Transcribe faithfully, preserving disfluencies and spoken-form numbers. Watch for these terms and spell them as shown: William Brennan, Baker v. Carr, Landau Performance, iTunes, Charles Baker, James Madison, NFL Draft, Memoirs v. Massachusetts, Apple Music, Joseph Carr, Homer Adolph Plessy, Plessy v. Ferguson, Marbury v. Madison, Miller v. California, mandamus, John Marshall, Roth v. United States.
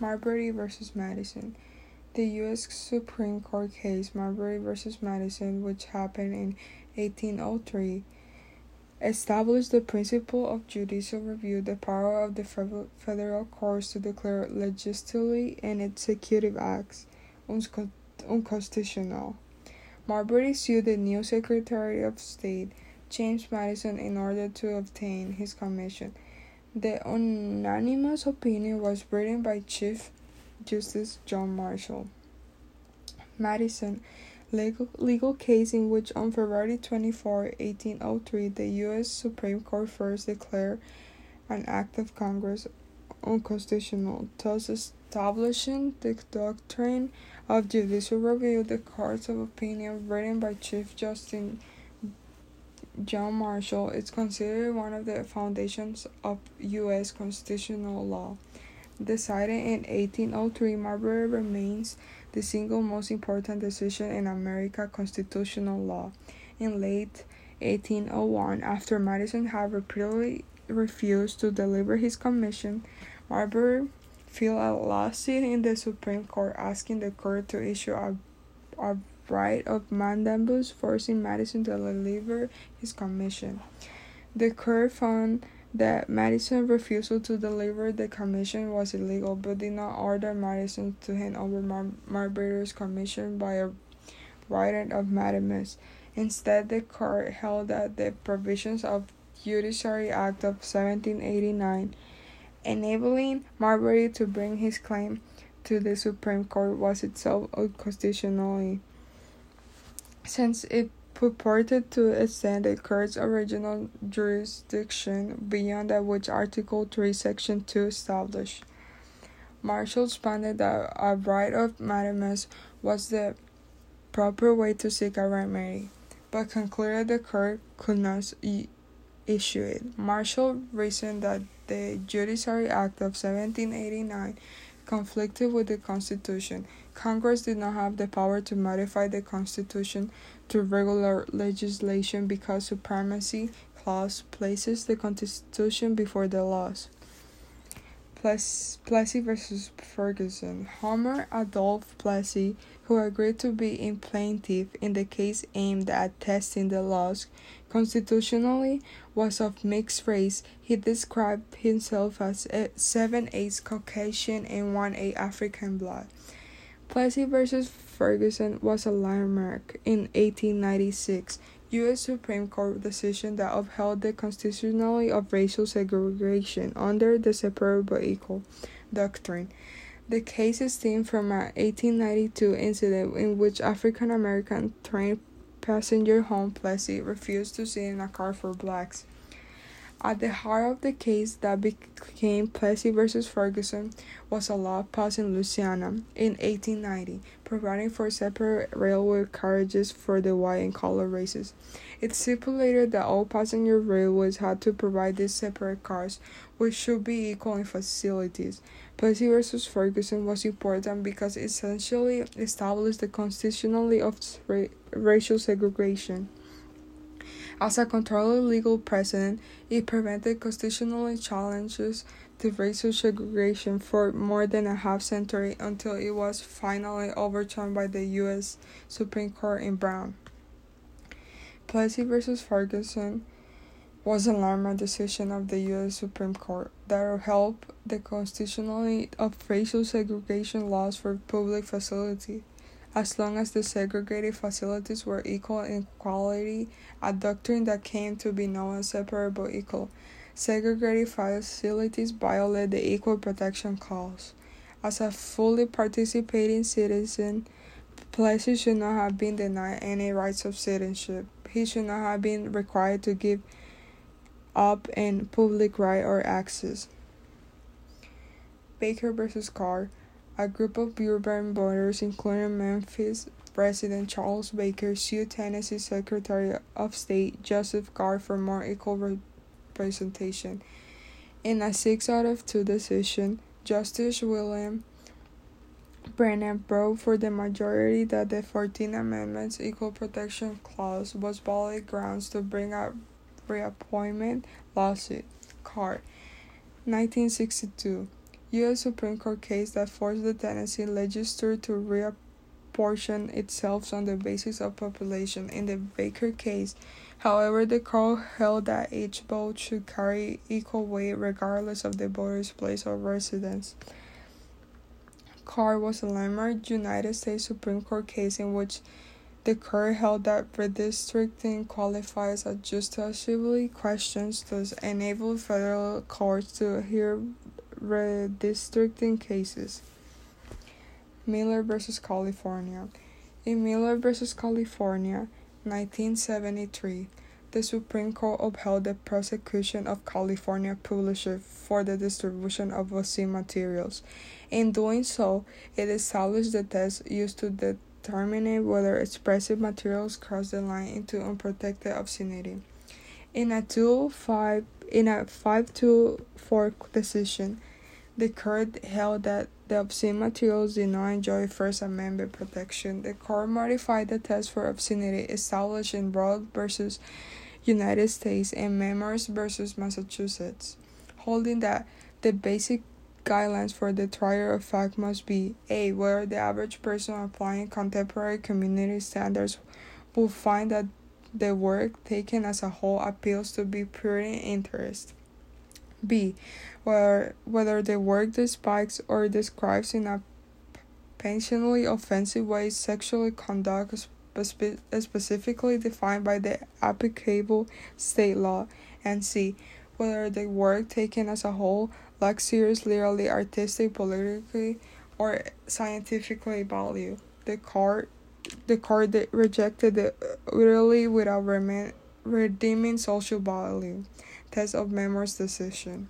Marbury v. Madison. The U S Supreme Court case Marbury v. Madison, which happened in eighteen oh three, established the principle of judicial review, the power of the federal courts to declare legislative and executive acts unconstitutional. Marbury sued the new Secretary of State, James Madison, in order to obtain his commission. The unanimous opinion was written by Chief Justice John Marshall. Madison legal, legal case in which on February twenty-fourth, eighteen oh three, the U S Supreme Court first declared an act of Congress unconstitutional, thus establishing the doctrine of judicial review, the courts of opinion written by Chief Justice John Marshall is considered one of the foundations of U S constitutional law. Decided in eighteen oh three, Marbury remains the single most important decision in American constitutional law. In late eighteen oh one, after Madison had repeatedly refused to deliver his commission, Marbury filed a lawsuit in the Supreme Court asking the court to issue a, a right of mandamus, forcing Madison to deliver his commission. The court found that Madison's refusal to deliver the commission was illegal, but did not order Madison to hand over Mar- Marbury's commission by a right of mandamus. Instead, the court held that the provisions of Judiciary Act of seventeen eighty-nine, enabling Marbury to bring his claim to the Supreme Court, was itself unconstitutionally, since it purported to extend the court's original jurisdiction beyond that which Article three, Section two established. Marshall responded that a right of mandamus was the proper way to seek a remedy, but concluded the court could not e- issue it. Marshall reasoned that the Judiciary Act of seventeen eighty-nine conflicted with the Constitution. Congress did not have the power to modify the Constitution through regular legislation because supremacy clause places the Constitution before the laws. Plessy v. Ferguson. Homer Adolph Plessy, who agreed to be a plaintiff in the case aimed at testing the laws constitutionally, was of mixed race. He described himself as seven-eighths Caucasian and one-eighth African blood. Plessy v. Ferguson was a landmark in eighteen ninety-six U S Supreme Court decision that upheld the constitutionality of racial segregation under the separate but equal doctrine. The case stemmed from an eighteen ninety-two incident in which African American train passenger Homer Plessy refused to sit in a car for blacks. At the heart of the case that became Plessy v. Ferguson was a law passed in Louisiana in eighteen ninety, providing for separate railway carriages for the white and colored races. It stipulated that all passenger railways had to provide these separate cars, which should be equal in facilities. Plessy v. Ferguson was important because it essentially established the constitutionality of ra- racial segregation. As a controlling legal precedent, it prevented constitutional challenges to racial segregation for more than a half century until it was finally overturned by the U S Supreme Court in Brown. Plessy v. Ferguson was a landmark decision of the U S Supreme Court that upheld the constitutionality of racial segregation laws for public facilities, as long as the segregated facilities were equal in quality, a doctrine that came to be known as separate but equal. Segregated facilities violate the Equal Protection Clause. As a fully participating citizen, Plessy should not have been denied any rights of citizenship. He should not have been required to give up any public right or access. Baker v. Carr. A group of urban voters, including Memphis President Charles Baker, sued Tennessee Secretary of State Joseph Carr for more equal representation. In a six out of two decision, Justice William Brennan wrote for the majority that the fourteenth Amendment's Equal Protection Clause was valid grounds to bring a reappointment lawsuit. Carr, nineteen sixty-two U S Supreme Court case that forced the Tennessee legislature to reapportion itself on the basis of population in the Baker case. However, the court held that each vote should carry equal weight regardless of the voter's place of residence. Carr was a landmark United States Supreme Court case in which the court held that redistricting qualifies as justiciable questions, thus enabling federal courts to hear redistricting cases. Miller v. California. In Miller v. California, nineteen seventy-three, the Supreme Court upheld the prosecution of California publishers for the distribution of obscene materials. In doing so, it established the test used to determine whether expressive materials cross the line into unprotected obscenity. In a two five in a five to four decision, the court held that the obscene materials did not enjoy First Amendment protection. The court modified the test for obscenity established in Roth v. United States and Memoirs v. Massachusetts, holding that the basic guidelines for the trier of fact must be A. Whether the average person applying contemporary community standards will find that the work taken as a whole appeals to be purely interest. B. Whether, whether the work despises or describes in a pensionally offensive way sexual conduct spe- specifically defined by the applicable state law. And C. Whether the work taken as a whole lacks serious literally, artistic, politically, or scientifically value. The court, the court rejected the literally without redeeming social value test of Memoirs decision.